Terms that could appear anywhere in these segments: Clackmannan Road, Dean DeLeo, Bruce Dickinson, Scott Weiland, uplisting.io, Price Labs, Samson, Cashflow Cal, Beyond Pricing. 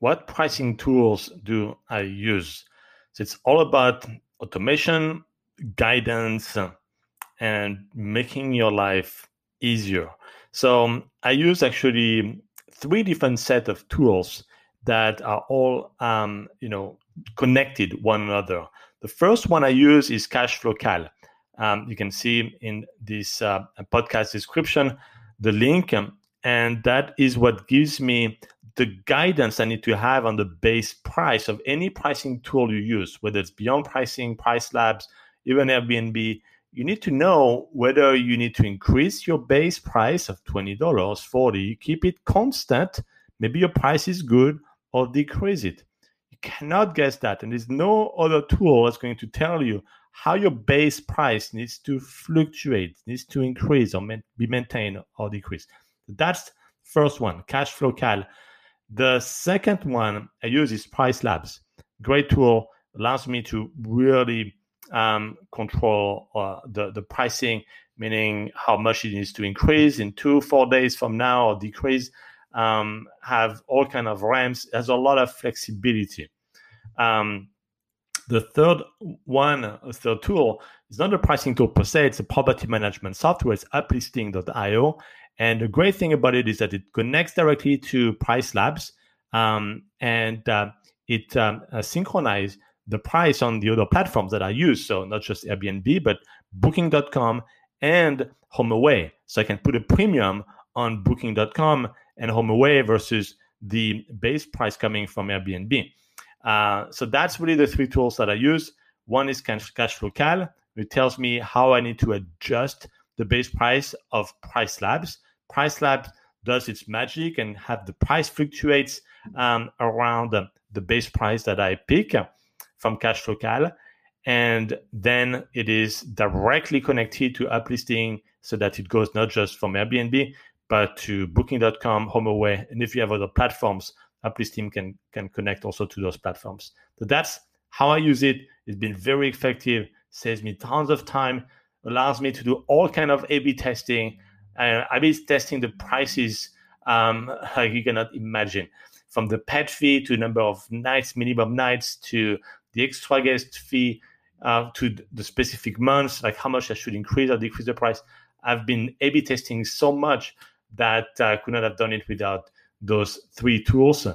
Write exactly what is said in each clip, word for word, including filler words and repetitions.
what pricing tools do I use? So it's all about automation, guidance, and making your life easier. So I use actually three different set of tools that are all um, you know, connected one another. The first one I use is Cashflow Cal. Um, you can see in this uh, podcast description the link, um, and that is what gives me the guidance I need to have on the base price of any pricing tool you use, whether it's Beyond Pricing, Price Labs, even Airbnb. You need to know whether you need to increase your base price of twenty dollars, forty dollars, keep it constant, maybe your price is good, or decrease it. You cannot guess that, and there's no other tool that's going to tell you how your base price needs to fluctuate, needs to increase or be maintained or decrease. That's the first one, Cashflow Cal. The second one I use is Price Labs. Great tool, allows me to really um, control uh, the, the pricing, meaning how much it needs to increase in two, four days from now or decrease, um, have all kinds of ramps, has a lot of flexibility. Um, The third one, third tool, is not a pricing tool per se. It's a property management software. It's uplisting dot io. And the great thing about it is that it connects directly to Price Labs, um, and uh, it um, uh, synchronizes the price on the other platforms that I use. So not just Airbnb, but booking dot com and HomeAway. So I can put a premium on booking dot com and HomeAway versus the base price coming from Airbnb. Uh, so that's really the three tools that I use. One is Cashflow Cal. It tells me how I need to adjust the base price of Price Labs. Price Labs does its magic and have the price fluctuates um, around the, the base price that I pick from Cashflow Cal. And then it is directly connected to uplisting so that it goes not just from Airbnb, but to booking dot com, HomeAway, and if you have other platforms, Uplisting can can connect also to those platforms. So that's how I use it. It's been very effective, saves me tons of time, allows me to do all kind of A B testing. Uh, I've been testing the prices um, like you cannot imagine, from the pet fee to number of nights, minimum nights, to the extra guest fee, uh, to the specific months, like how much I should increase or decrease the price. I've been A B testing so much that I could not have done it without those three tools,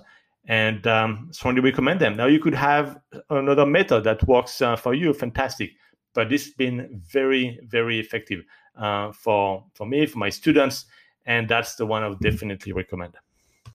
and um, strongly recommend them. Now you could have another method that works uh, for you, fantastic, but this has been very, very effective uh, for, for me, for my students, and that's the one I would definitely recommend.